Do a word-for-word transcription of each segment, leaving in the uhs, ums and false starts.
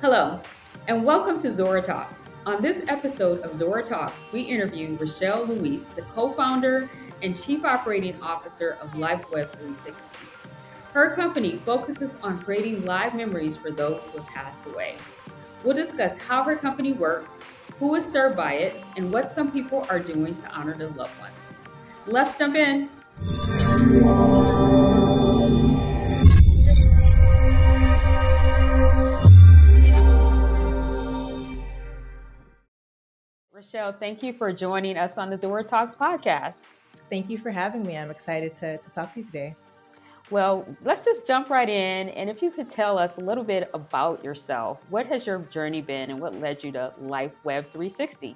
Hello, and welcome to Zora Talks. On this episode of Zora Talks, we interview Rachele Louis, the co-founder and chief operating officer of LifeWeb three sixty. Her company focuses on creating live memories for those who have passed away. We'll discuss how her company works, who is served by it, and what some people are doing to honor their loved ones. Let's jump in. Rachele, thank you for joining us on the Zora Talks podcast. Thank you for having me. I'm excited to, to talk to you today. Well, let's just jump right in. And if you could tell us a little bit about yourself, what has your journey been and what led you to LifeWeb three sixty?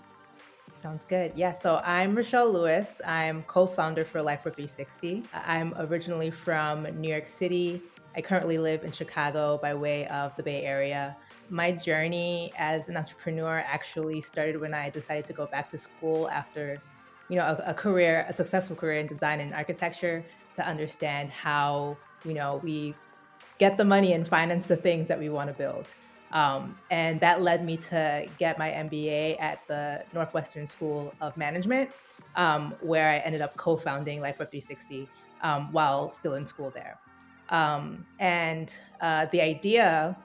Sounds good. Yeah, so I'm Rachele Louis. I'm co-founder for LifeWeb three sixty. I'm originally from New York City. I currently live in Chicago by way of the Bay Area. My journey as an entrepreneur actually started when I decided to go back to school after you know, a, a career, a successful career in design and architecture, to understand how, you know, we get the money and finance the things that we want to build. Um, and that led me to get my M B A at the Northwestern School of Management, um, where I ended up co-founding LifeWeb three sixty um, while still in school there. Um, and uh, the idea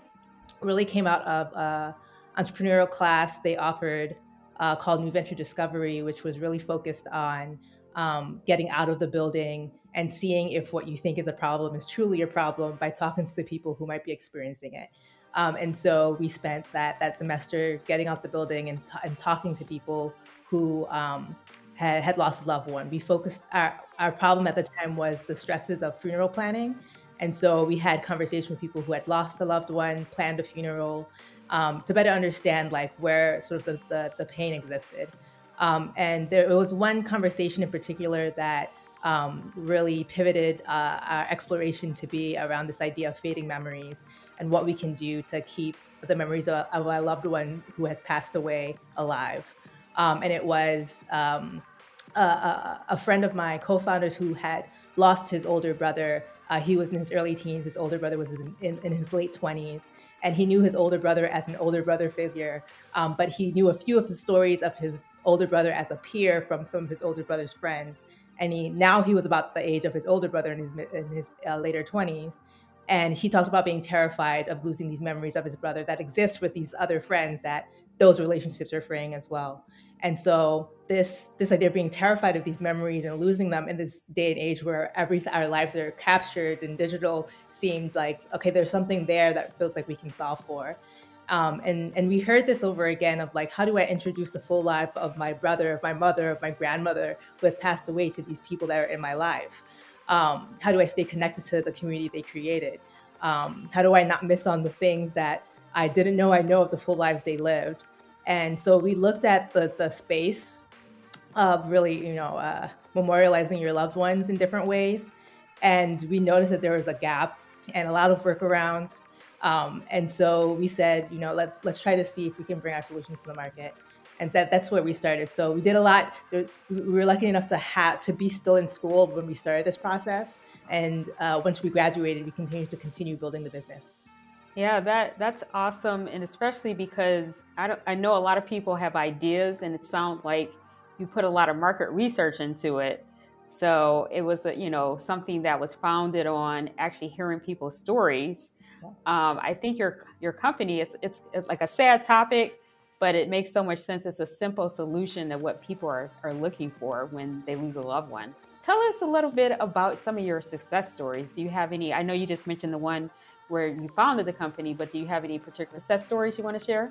really came out of an entrepreneurial class they offered Uh, called New Venture Discovery, which was really focused on um, getting out of the building and seeing if what you think is a problem is truly a problem by talking to the people who might be experiencing it. Um, and so we spent that that semester getting out the building and, t- and talking to people who um, had, had lost a loved one. We focused, our, our problem at the time was the stresses of funeral planning. And so we had conversations with people who had lost a loved one, planned a funeral, Um, to better understand like where sort of the, the, the pain existed. Um, and there was one conversation in particular that um, really pivoted uh, our exploration to be around this idea of fading memories and what we can do to keep the memories of, of our loved one who has passed away alive. Um, and it was um, a, a, a friend of my co-founders who had lost his older brother. Uh, he was in his early teens. His older brother was in, in, in his late twenties. And he knew his older brother as an older brother figure. Um, but he knew a few of the stories of his older brother as a peer from some of his older brother's friends. And he now he was about the age of his older brother in his, in his uh, later twenties. And he talked about being terrified of losing these memories of his brother that exist with these other friends that those relationships are fraying as well. And so this this idea of being terrified of these memories and losing them in this day and age where every our lives are captured and digital seemed like, okay, there's something there that feels like we can solve for. Um, and, and we heard this over again of like, how do I introduce the full life of my brother, of my mother, of my grandmother who has passed away to these people that are in my life? Um, how do I stay connected to the community they created? Um, how do I not miss on the things that I didn't know I know of the full lives they lived? And so we looked at the the space of really, you know, uh, memorializing your loved ones in different ways. And we noticed that there was a gap and a lot of workarounds. Um, and so we said, you know, let's let's try to see if we can bring our solutions to the market. And that that's where we started. So we did a lot. We were lucky enough to have to be still in school when we started this process. And uh, once we graduated, we continued to continue building the business. Yeah, that that's awesome. And especially because I, don't, I know a lot of people have ideas and it sounds like you put a lot of market research into it. So it was, a, you know, something that was founded on actually hearing people's stories. Um, I think your your company, it's, it's it's like a sad topic, but it makes so much sense. It's a simple solution to what people are, are looking for when they lose a loved one. Tell us a little bit about some of your success stories. Do you have any? I know you just mentioned the one where you founded the company, but do you have any particular success stories you want to share?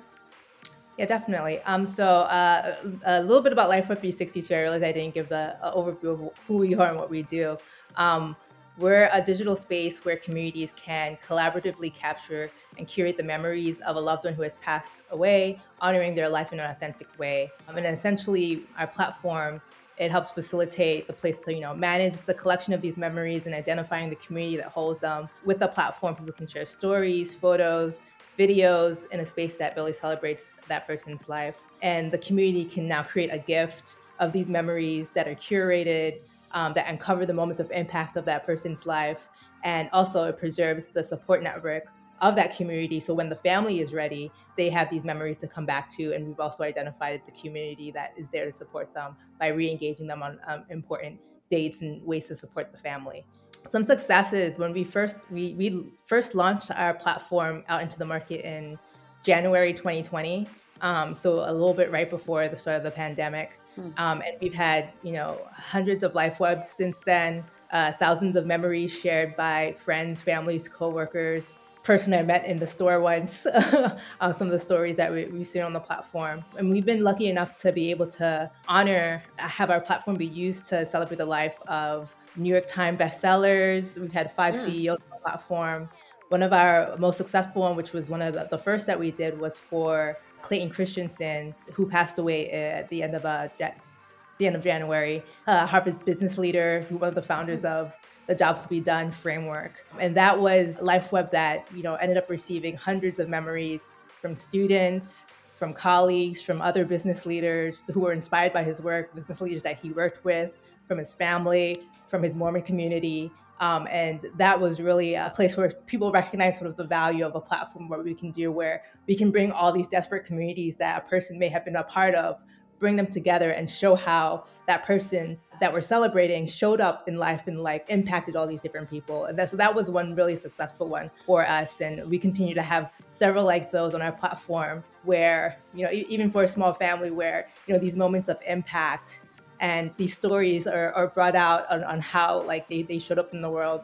Yeah, definitely. Um, so uh, a little bit about LifeWeb three sixty too. I realized I didn't give the uh, overview of who we are and what we do. Um, we're a digital space where communities can collaboratively capture and curate the memories of a loved one who has passed away, honoring their life in an authentic way. Um, and essentially our platform, it helps facilitate the place to, you know, manage the collection of these memories and identifying the community that holds them. With the platform, people can share stories, photos, videos in a space that really celebrates that person's life. And the community can now create a gift of these memories that are curated, um, that uncover the moments of impact of that person's life. And also it preserves the support network of that community. So when the family is ready, they have these memories to come back to. And we've also identified the community that is there to support them by re-engaging them on um, important dates and ways to support the family. Some successes: when we first we, we first launched our platform out into the market in January twenty twenty. Um, so a little bit right before the start of the pandemic. Mm. Um, and we've had, you know, hundreds of LifeWebs since then, uh, thousands of memories shared by friends, families, coworkers, person I met in the store once, uh, some of the stories that we, we've seen on the platform. And we've been lucky enough to be able to honor, have our platform be used to celebrate the life of New York Times bestsellers. We've had five yeah. C E Os on the platform. One of our most successful one, which was one of the, the first that we did, was for Clayton Christensen, who passed away at the end of uh, the end of January, uh, Harvard business leader, who one of the founders of the Jobs to Be Done framework, and that was LifeWeb that you know ended up receiving hundreds of memories from students, from colleagues, from other business leaders who were inspired by his work, business leaders that he worked with, from his family, from his Mormon community. Um, and that was really a place where people recognize sort of the value of a platform, what we can do, where we can bring all these desperate communities that a person may have been a part of, bring them together and show how that person that we're celebrating showed up in life and like impacted all these different people. And that, so that was one really successful one for us. And we continue to have several like those on our platform where, you know, even for a small family where, you know, these moments of impact and these stories are, are brought out on, on how like they, they showed up in the world.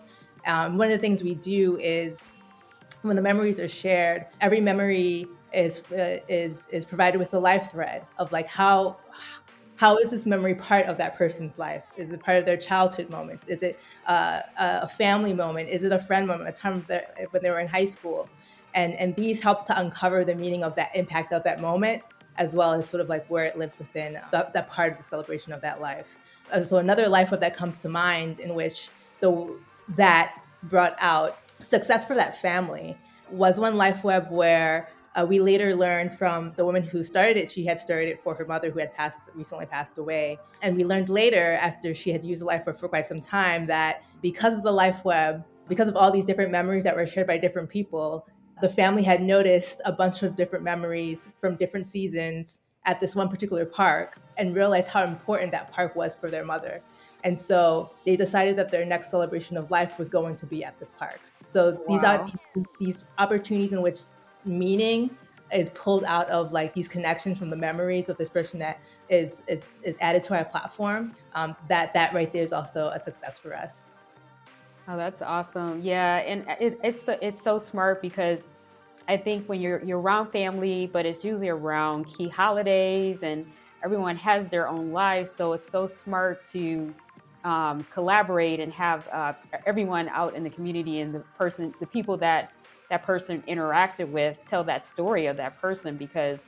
Um, one of the things we do is when the memories are shared, every memory is uh, is is provided with a life thread of like how how is this memory part of that person's life? Is it part of their childhood moments? Is it uh, a family moment? Is it a friend moment? A time when they were in high school, and and these help to uncover the meaning of that impact of that moment, as well as sort of like where it lived within the, that part of the celebration of that life. So another LifeWeb that comes to mind in which the that brought out success for that family was one LifeWeb where uh, we later learned from the woman who started it. She had started it for her mother who had passed recently passed away. And we learned later, after she had used the LifeWeb for quite some time, that because of the LifeWeb, because of all these different memories that were shared by different people, the family had noticed a bunch of different memories from different seasons at this one particular park and realized how important that park was for their mother. And so they decided that their next celebration of life was going to be at this park. So wow. these are these, these opportunities in which meaning is pulled out of like these connections from the memories of this person that is is, is added to our platform. Um, that, that right there is also a success for us. Oh, that's awesome. Yeah. And it, it's, it's so smart because I think when you're, you're around family, but it's usually around key holidays and everyone has their own lives. So it's so smart to um, collaborate and have uh, everyone out in the community and the person, the people that that person interacted with, tell that story of that person, because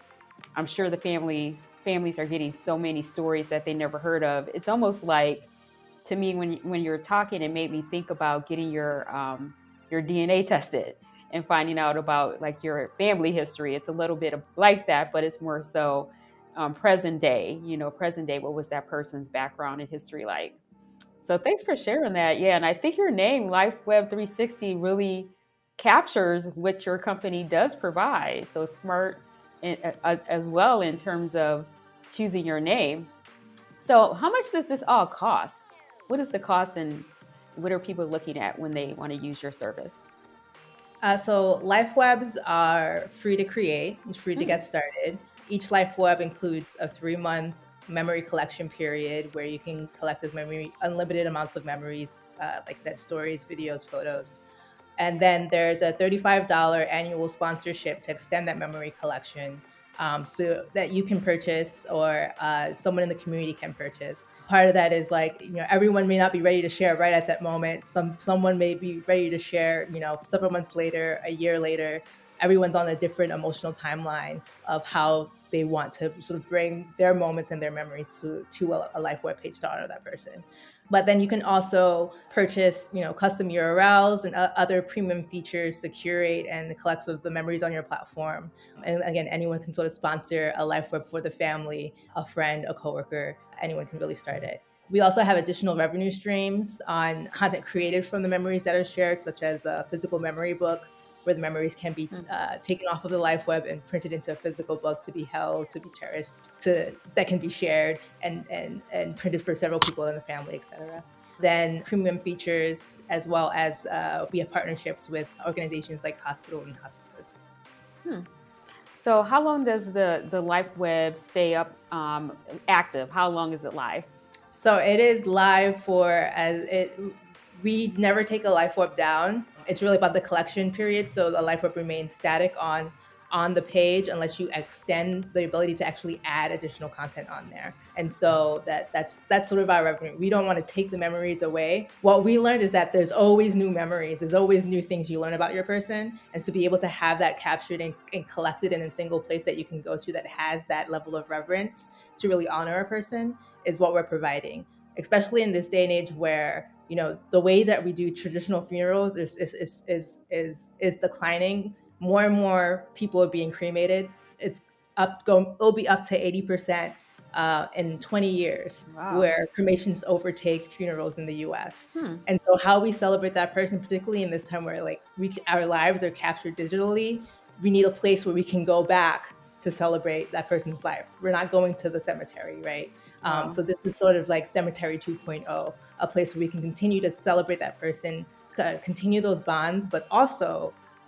I'm sure the families, families are getting so many stories that they never heard of. It's almost like, to me, when when you're talking, it made me think about getting your um, your D N A tested and finding out about like your family history. It's a little bit of, like that, but it's more so um, present day. You know, present day. What was that person's background and history like? So thanks for sharing that. Yeah, and I think your name, LifeWeb three sixty, really captures what your company does provide. So smart in, uh, as well in terms of choosing your name. So how much does this all cost? What is the cost and what are people looking at when they want to use your service? Uh, so LifeWebs are free to create, it's free mm. to get started. Each LifeWeb includes a three month memory collection period where you can collect as many unlimited amounts of memories, uh, like that stories, videos, photos. And then there's a thirty-five dollars annual sponsorship to extend that memory collection. Um, so that you can purchase or uh, someone in the community can purchase. Part of that is like, you know, everyone may not be ready to share right at that moment. Some someone may be ready to share, you know, several months later, a year later. Everyone's on a different emotional timeline of how they want to sort of bring their moments and their memories to, to a, a LifeWeb page to honor that person. But then you can also purchase, you know, custom U R Ls and other premium features to curate and collect sort of the memories on your platform. And again, anyone can sort of sponsor a LifeWeb for the family, a friend, a coworker. Anyone can really start it. We also have additional revenue streams on content created from the memories that are shared, such as a physical memory book, where the memories can be uh, taken off of the life web and printed into a physical book to be held, to be cherished, to that can be shared and and and printed for several people in the family, et cetera. Then premium features, as well as uh, we have partnerships with organizations like hospitals and hospices. Hmm. So how long does the, the life web stay up um, active? How long is it live? So it is live for, as it, we never take a life web down. It's really about the collection period. So the life web remains static on on the page unless you extend the ability to actually add additional content on there. And so that that's that's sort of our revenue. We don't want to take the memories away. What we learned is that there's always new memories. There's always new things you learn about your person. And to be able to have that captured and, and collected in a single place that you can go to that has that level of reverence to really honor a person is what we're providing, especially in this day and age where, you know, the way that we do traditional funerals is is is is is, is declining. More and more people are being cremated. It's up, go, it'll be up to eighty percent uh, in twenty years, wow, where cremations overtake funerals in the U S Hmm. And so how we celebrate that person, particularly in this time where like we, our lives are captured digitally, we need a place where we can go back to celebrate that person's life. We're not going to the cemetery, right? Wow. Um, so this is sort of like Cemetery two point oh, a place where we can continue to celebrate that person, uh, continue those bonds, but also,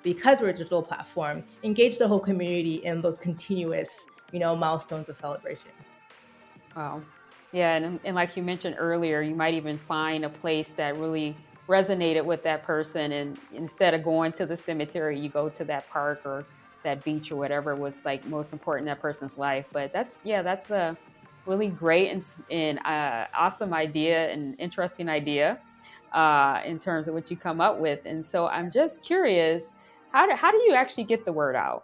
because we're a digital platform, engage the whole community in those continuous, you know, milestones of celebration. Wow. Yeah, and, and like you mentioned earlier, you might even find a place that really resonated with that person, and instead of going to the cemetery, you go to that park or that beach or whatever was like most important in that person's life. But that's, yeah, that's a really great and, and uh, awesome idea and interesting idea uh, in terms of what you come up with. And so I'm just curious, How do, how do you actually get the word out?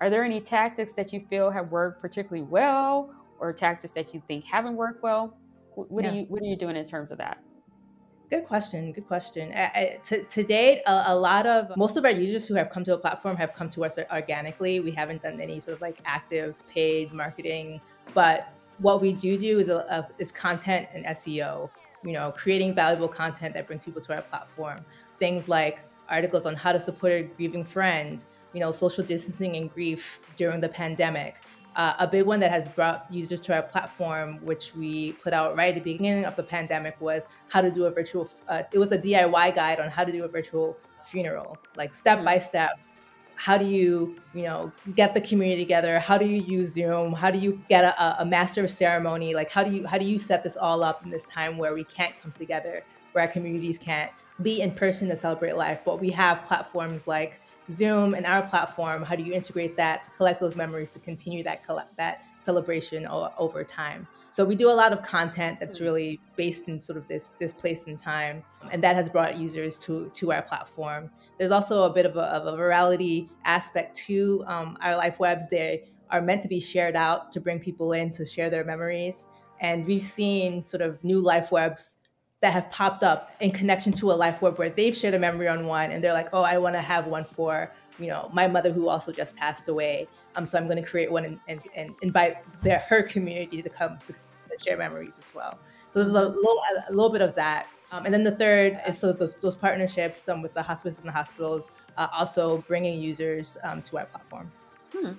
Are there any tactics that you feel have worked particularly well, or tactics that you think haven't worked well? What, yeah. are, you, what are you doing in terms of that? Good question, good question. I, I, to, to date, a, a lot of, most of our users who have come to a platform have come to us organically. We haven't done any sort of like active paid marketing, but what we do do is, a, a, is content and S E O, you know, creating valuable content that brings people to our platform. Things like articles on how to support a grieving friend, you know, social distancing and grief during the pandemic. Uh, a big one that has brought users to our platform, which we put out right at the beginning of the pandemic, was how to do a virtual, uh, it was a D I Y guide on how to do a virtual funeral, like step by step. How do you, you know, get the community together? How do you use Zoom? How do you get a, a master of ceremony? Like, how do you, how do you set this all up in this time where we can't come together, where our communities can't be in person to celebrate life, but we have platforms like Zoom and our platform. How do you integrate that to collect those memories to continue that that celebration over time? So we do a lot of content that's really based in sort of this this place and time, and that has brought users to to our platform. There's also a bit of a, of a virality aspect to um, our life webs. They are meant to be shared out to bring people in to share their memories, and we've seen sort of new life webs that have popped up in connection to a life web where they've shared a memory on one and they're like, oh, I want to have one for, you know, my mother who also just passed away. Um, so I'm going to create one and, and, and invite their, her community to come to share memories as well. So there's a little, a little bit of that. Um, and then the third is sort of those, those partnerships, some with the hospices and the hospitals, uh, also bringing users um, to our platform. Hmm.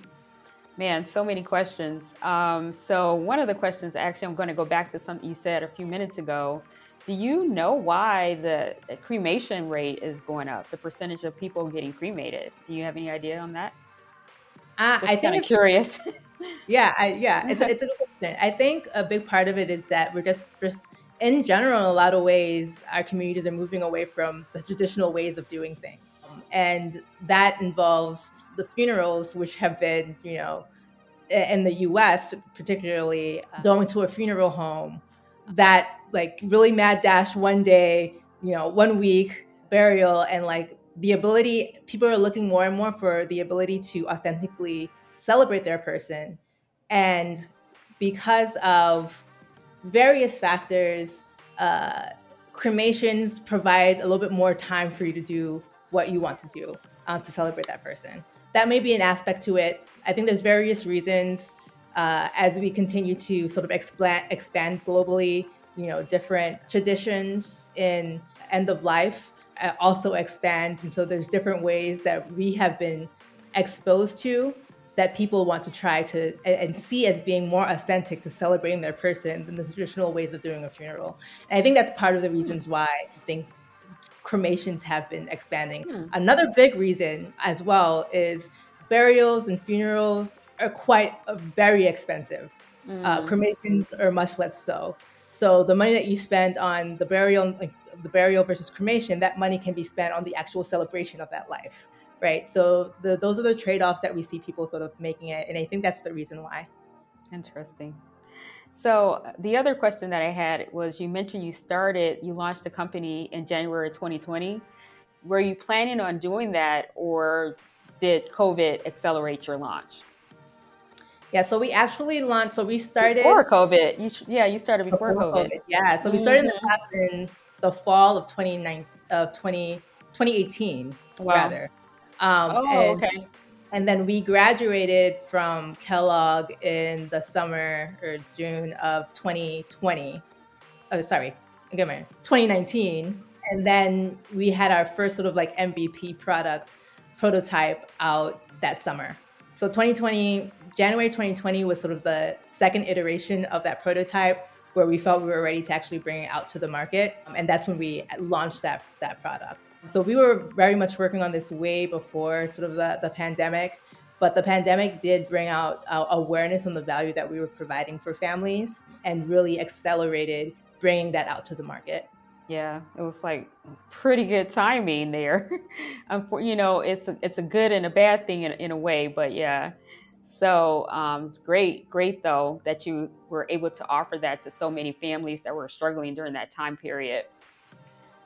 Man, so many questions. Um, so one of the questions, actually, I'm going to go back to something you said a few minutes ago. Do you know why the cremation rate is going up, the percentage of people getting cremated? Do you have any idea on that? Uh, I think it's curious. Yeah, I, yeah, it's, it's a good question. I think a big part of it is that we're just, just, in general, in a lot of ways, our communities are moving away from the traditional ways of doing things. And that involves the funerals, which have been, you know, in the U S, particularly going to a funeral home, that like really mad dash one day, you know, one week burial, and like the ability, people are looking more and more for the ability to authentically celebrate their person. And because of various factors, uh, cremations provide a little bit more time for you to do what you want to do uh, to celebrate that person. That may be an aspect to it. I think there's various reasons. Uh, as we continue to sort of expand, expand globally, you know, different traditions in end of life, also expands. And so there's different ways that we have been exposed to that people want to try to and see as being more authentic to celebrating their person than the traditional ways of doing a funeral. And I think that's part of the reasons why things, cremations have been expanding. Yeah. Another big reason as well is burials and funerals are quite uh, very expensive. Mm. Uh, cremations are much less so. So the money that you spend on the burial, like the burial versus cremation, that money can be spent on the actual celebration of that life. Right. So the, those are the trade-offs that we see people sort of making it. And I think that's the reason why. Interesting. So the other question that I had was, you mentioned you started, you launched a company in January twenty twenty. Were you planning on doing that, or did COVID accelerate your launch? Yeah, so we actually launched, so we started- Before COVID. You, yeah, you started before, before COVID. COVID. Yeah, so we started mm-hmm. the class in the fall of, twenty nineteen, of twenty, twenty eighteen, wow. rather. Um, oh, and, okay. And then we graduated from Kellogg in the summer or June of twenty twenty. Oh, sorry, twenty nineteen. And then we had our first sort of like M V P product prototype out that summer. So twenty twenty, January twenty twenty was sort of the second iteration of that prototype where we felt we were ready to actually bring it out to the market. And that's when we launched that, that product. So we were very much working on this way before sort of the, the pandemic, but the pandemic did bring out uh, awareness on the value that we were providing for families and really accelerated bringing that out to the market. Yeah, it was like pretty good timing there. um, for, you know, it's a, it's a good and a bad thing in, in a way, but yeah. So um, great, great though, that you were able to offer that to so many families that were struggling during that time period.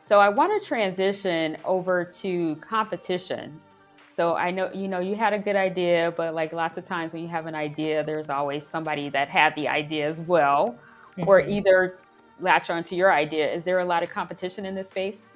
So I want to transition over to competition. So I know, you know, you had a good idea, but like lots of times when you have an idea, there's always somebody that had the idea as well, mm-hmm. or either latch onto your idea. Is there a lot of competition in this space?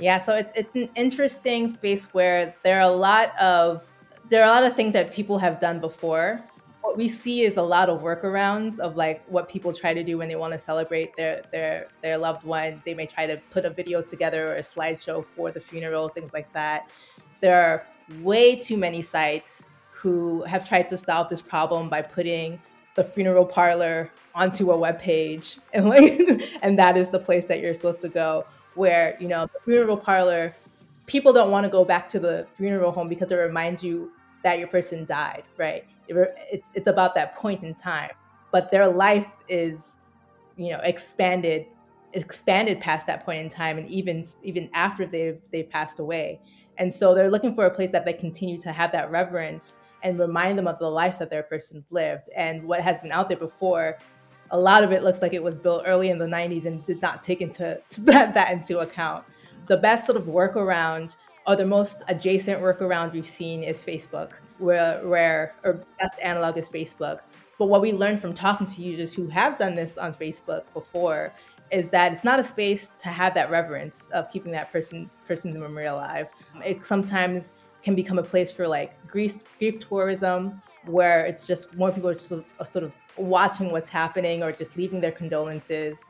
Yeah, so it's, it's an interesting space where there are a lot of There are a lot of things that people have done before. What we see is a lot of workarounds of like what people try to do when they want to celebrate their their their loved one. They may try to put a video together or a slideshow for the funeral, things like that. There are way too many sites who have tried to solve this problem by putting the funeral parlor onto a webpage, and like and that is the place that you're supposed to go, where, you know, the funeral parlor, people don't want to go back to the funeral home because it reminds you that your person died, right? It's it's about that point in time, but their life is, you know, expanded, expanded past that point in time, and even even after they've they've passed away, and so they're looking for a place that they continue to have that reverence and remind them of the life that their person lived and what has been out there before. A lot of it looks like it was built early in the nineties and did not take into that, that into account. The best sort of workaround, or the most adjacent workaround we've seen, is Facebook, where, where or best analog is Facebook. But what we learned from talking to users who have done this on Facebook before is that it's not a space to have that reverence of keeping that person person's memory alive. It sometimes can become a place for like grief, grief tourism, where it's just more people are just sort of, sort of watching what's happening or just leaving their condolences.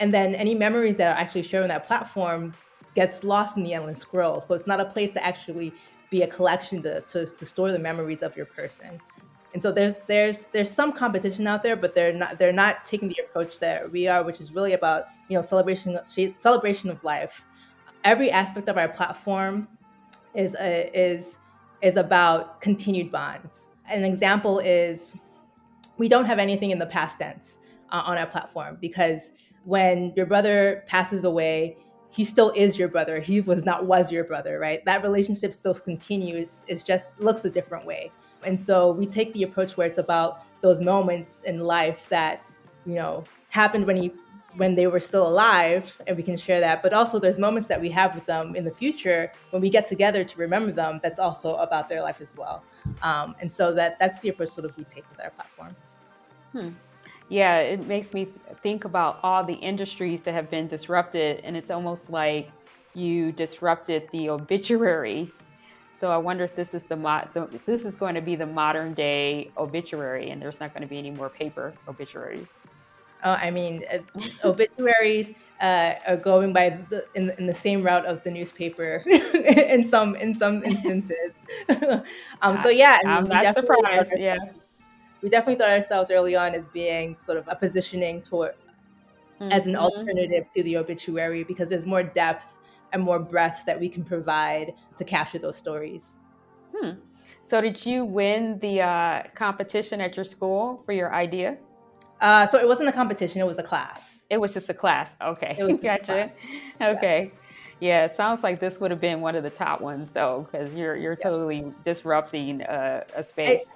And then any memories that are actually shared on that platform gets lost in the endless scroll. So it's not a place to actually be a collection to, to, to store the memories of your person. And so there's there's there's some competition out there, but they're not they're not taking the approach that we are, which is really about, you know, celebration celebration of life. Every aspect of our platform is a, is is about continued bonds. An example is we don't have anything in the past tense uh, on our platform, because when your brother passes away, he still is your brother. He was not was your brother, right? That relationship still continues. It's just looks a different way. And so we take the approach where it's about those moments in life that, you know, happened when he, when they were still alive, and we can share that. But also there's moments that we have with them in the future when we get together to remember them. That's also about their life as well. Um, and so that that's the approach sort of we take with our platform. Hmm. Yeah, it makes me think about all the industries that have been disrupted, and it's almost like you disrupted the obituaries. So I wonder if this is the, mo the this is going to be the modern day obituary, and there's not going to be any more paper obituaries. uh, I mean, uh, obituaries uh, are going by the, in, in the same route of the newspaper in some in some instances. um, so yeah, I mean, I'm not surprised. Yeah, we definitely thought ourselves early on as being sort of a positioning toward mm-hmm. as an alternative to the obituary, because there's more depth and more breadth that we can provide to capture those stories. Hmm. So did you win the uh, competition at your school for your idea? Uh, so it wasn't a competition, it was a class. It was just a class, okay. It was gotcha, class. Okay. Yes. Yeah, it sounds like this would have been one of the top ones though, because you're you're yeah. totally disrupting uh, a space.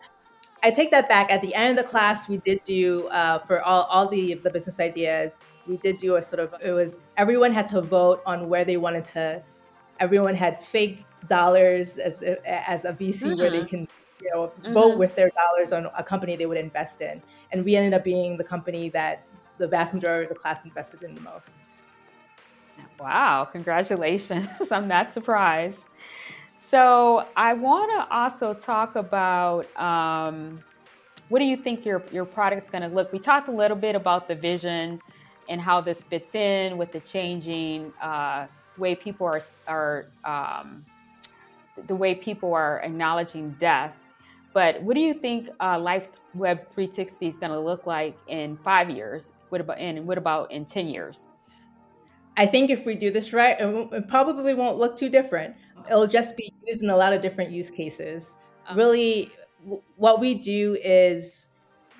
I, I take that back. At the end of the class, we did do, uh, for all, all the, the business ideas, we did do a sort of, it was, everyone had to vote on where they wanted to, everyone had fake dollars as as a V C mm-hmm. where they can, you know, mm-hmm. vote with their dollars on a company they would invest in. And we ended up being the company that the vast majority of the class invested in the most. Wow, congratulations. I'm not surprised. So I want to also talk about um, what do you think your, your product's going to look? We talked a little bit about the vision and how this fits in with the changing uh, way people are, are um, the way people are acknowledging death. But what do you think uh, LifeWeb three sixty is going to look like in five years? What about and what about in ten years? I think if we do this right, it, w- it probably won't look too different. It'll just be used in a lot of different use cases. Um, really, w- what we do is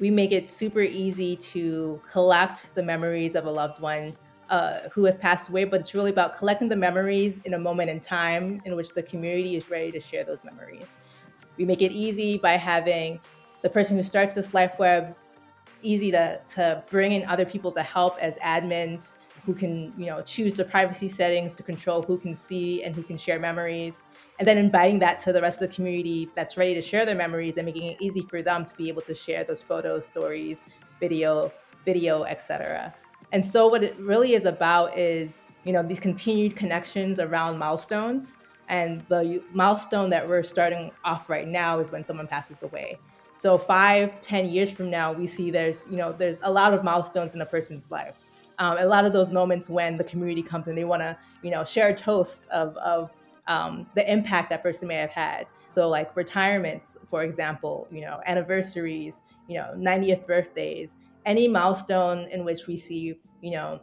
we make it super easy to collect the memories of a loved one Uh, who has passed away, but it's really about collecting the memories in a moment in time in which the community is ready to share those memories. We make it easy by having the person who starts this LifeWeb easy to, to bring in other people to help as admins who can, you know, choose the privacy settings to control who can see and who can share memories, and then inviting that to the rest of the community that's ready to share their memories and making it easy for them to be able to share those photos, stories, video, video, et cetera. And so what it really is about is, you know, these continued connections around milestones. And the milestone that we're starting off right now is when someone passes away. So five, ten years from now, we see there's, you know, there's a lot of milestones in a person's life. Um, a lot of those moments when the community comes and they want to, you know, share a toast of, of um, the impact that person may have had. So like retirements, for example, you know, anniversaries, you know, ninetieth birthdays, any milestone in which we see, you know,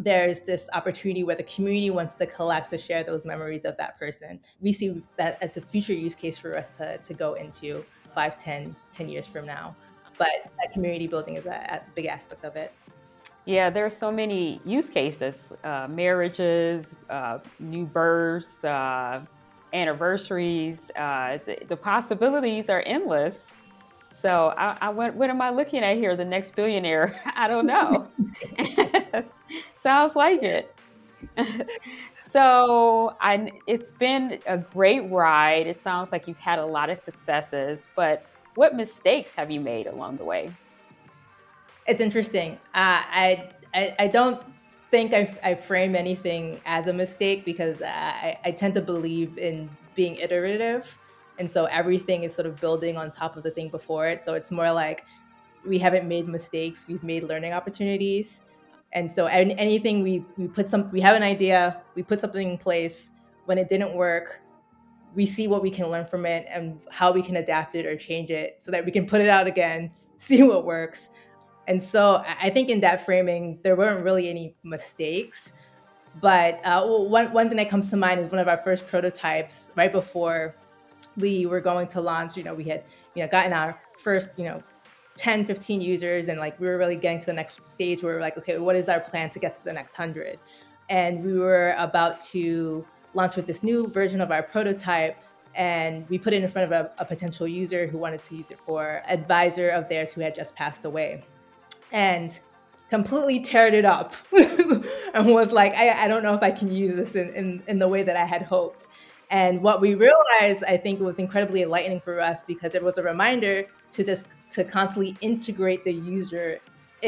there's this opportunity where the community wants to collect to share those memories of that person. We see that as a future use case for us to, to go into five, ten, ten years from now. But that community building is a, a big aspect of it. Yeah, there are so many use cases, uh, marriages, uh, new births, uh, anniversaries. Uh, the, the possibilities are endless. So I, I went, what am I looking at here? The next billionaire? I don't know. Sounds like it. So I, it's been a great ride. It sounds like you've had a lot of successes, but what mistakes have you made along the way? It's interesting. Uh, I, I I don't think I, I frame anything as a mistake because I, I tend to believe in being iterative. And so everything is sort of building on top of the thing before it. So it's more like we haven't made mistakes. We've made learning opportunities. And so anything we, we put some, we have an idea, we put something in place. When it didn't work, we see what we can learn from it and how we can adapt it or change it so that we can put it out again, see what works. And so I think in that framing, there weren't really any mistakes. But uh, one, one thing that comes to mind is one of our first prototypes right before we were going to launch, you know, we had, you know, gotten our first, you know, ten, fifteen users. And like, we were really getting to the next stage where we were like, okay, what is our plan to get to the next hundred? And we were about to launch with this new version of our prototype. And we put it in front of a, a potential user who wanted to use it for an advisor of theirs who had just passed away. And completely teared it up and was like, I, I don't know if I can use this in, in, in the way that I had hoped. And what we realized, I think, was incredibly enlightening for us because it was a reminder to just to constantly integrate the user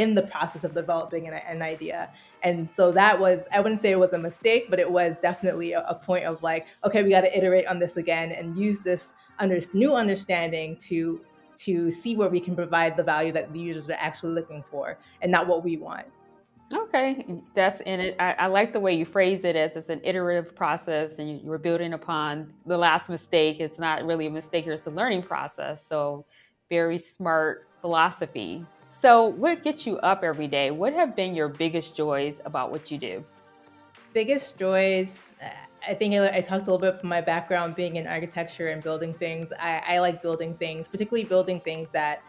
in the process of developing an, an idea. And so that was, I wouldn't say it was a mistake, but it was definitely a, a point of like, okay, we got to iterate on this again and use this under, new understanding to to see where we can provide the value that the users are actually looking for and not what we want. Okay, that's in it. I, I like the way you phrase it as it's an iterative process and you, you're building upon the last mistake. It's not really a mistake, it's a learning process. So very smart philosophy. So what gets you up every day? What have been your biggest joys about what you do? Biggest joys, I think I, I talked a little bit about my background being in architecture and building things. I, I like building things, particularly building things that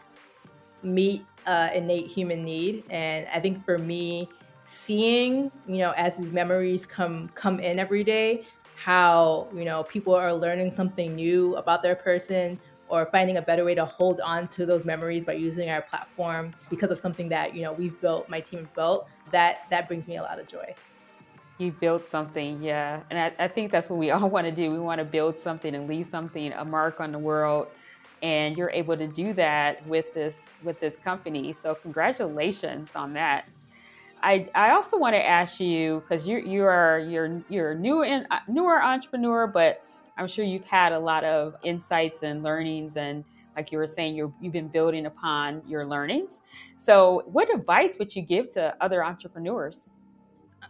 meet uh, innate human need. And I think for me, seeing, you know, as these memories come come in every day, how, you know, people are learning something new about their person or finding a better way to hold on to those memories by using our platform because of something that, you know, we've built, my team have built, that, that brings me a lot of joy. You built something, yeah. And I, I think that's what we all want to do. We want to build something and leave something, a mark on the world. And you're able to do that with this with this company. So congratulations on that. I, I also want to ask you, because you you are you're you're new in newer entrepreneur, but I'm sure you've had a lot of insights and learnings, and like you were saying, you're, you've been building upon your learnings. So what advice would you give to other entrepreneurs?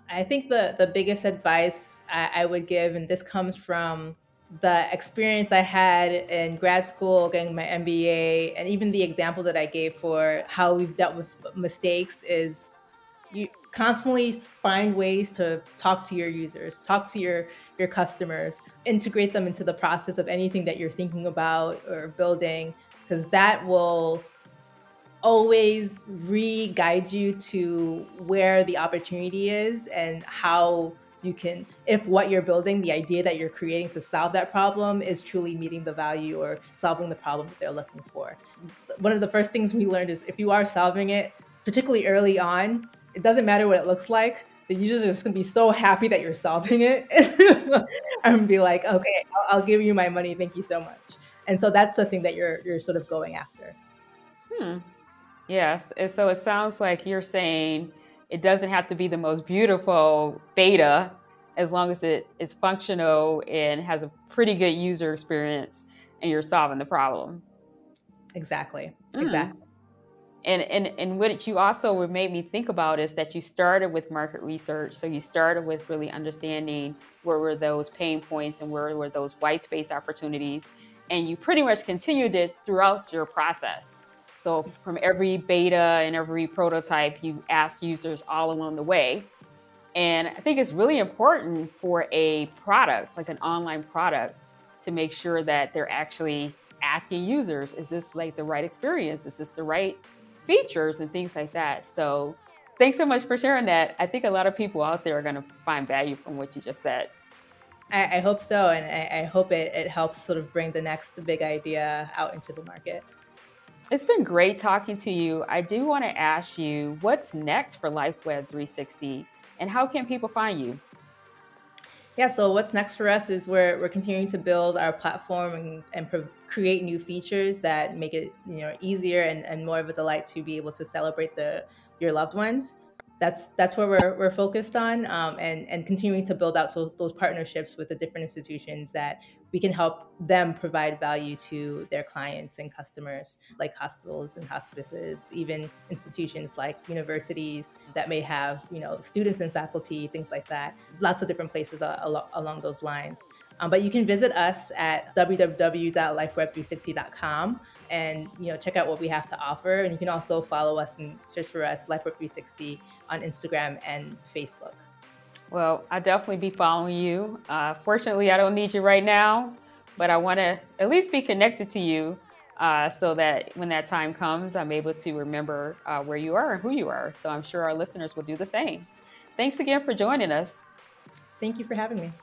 I think the, the biggest advice I, I would give, and this comes from the experience I had in grad school, getting my M B A, and even the example that I gave for how we've dealt with mistakes, is you constantly find ways to talk to your users, talk to your, your customers, integrate them into the process of anything that you're thinking about or building, because that will always re-guide you to where the opportunity is and how you can, if what you're building, the idea that you're creating to solve that problem is truly meeting the value or solving the problem that they're looking for. One of the first things we learned is if you are solving it, particularly early on, it doesn't matter what it looks like. The users are just going to be so happy that you're solving it. I'm going to be like, okay, I'll, I'll give you my money. Thank you so much. And so that's the thing that you're, you're sort of going after. Hmm. Yes. And so it sounds like you're saying it doesn't have to be the most beautiful beta as long as it is functional and has a pretty good user experience and you're solving the problem. Exactly. Mm. Exactly. And, and, and what you also made me think about is that you started with market research. So you started with really understanding where were those pain points and where were those white space opportunities. And you pretty much continued it throughout your process. So from every beta and every prototype, you ask users all along the way. And I think it's really important for a product, like an online product, to make sure that they're actually asking users, is this like the right experience? Is this the right features and things like that? So thanks so much for sharing that. I think a lot of people out there are gonna find value from what you just said. I, I hope so. And I, I hope it, it helps sort of bring the next big idea out into the market. It's been great talking to you. I do want to ask you, what's next for LifeWeb three sixty and how can people find you? Yeah, so what's next for us is we're, we're continuing to build our platform and, and pro- create new features that make it, you know, easier and, and more of a delight to be able to celebrate the, your loved ones. That's, that's where we're, we're focused on, um, and, and continuing to build out so, those partnerships with the different institutions that we can help them provide value to their clients and customers, like hospitals and hospices, even institutions like universities that may have, you know, students and faculty, things like that. Lots of different places al- along those lines. Um, but you can visit us at w w w dot life web three sixty dot com. And, you know, check out what we have to offer. And you can also follow us and search for us, LifeWeb three sixty, on Instagram and Facebook. Well, I'll definitely be following you. Uh, fortunately, I don't need you right now, but I want to at least be connected to you uh, so that when that time comes, I'm able to remember uh, where you are and who you are. So I'm sure our listeners will do the same. Thanks again for joining us. Thank you for having me.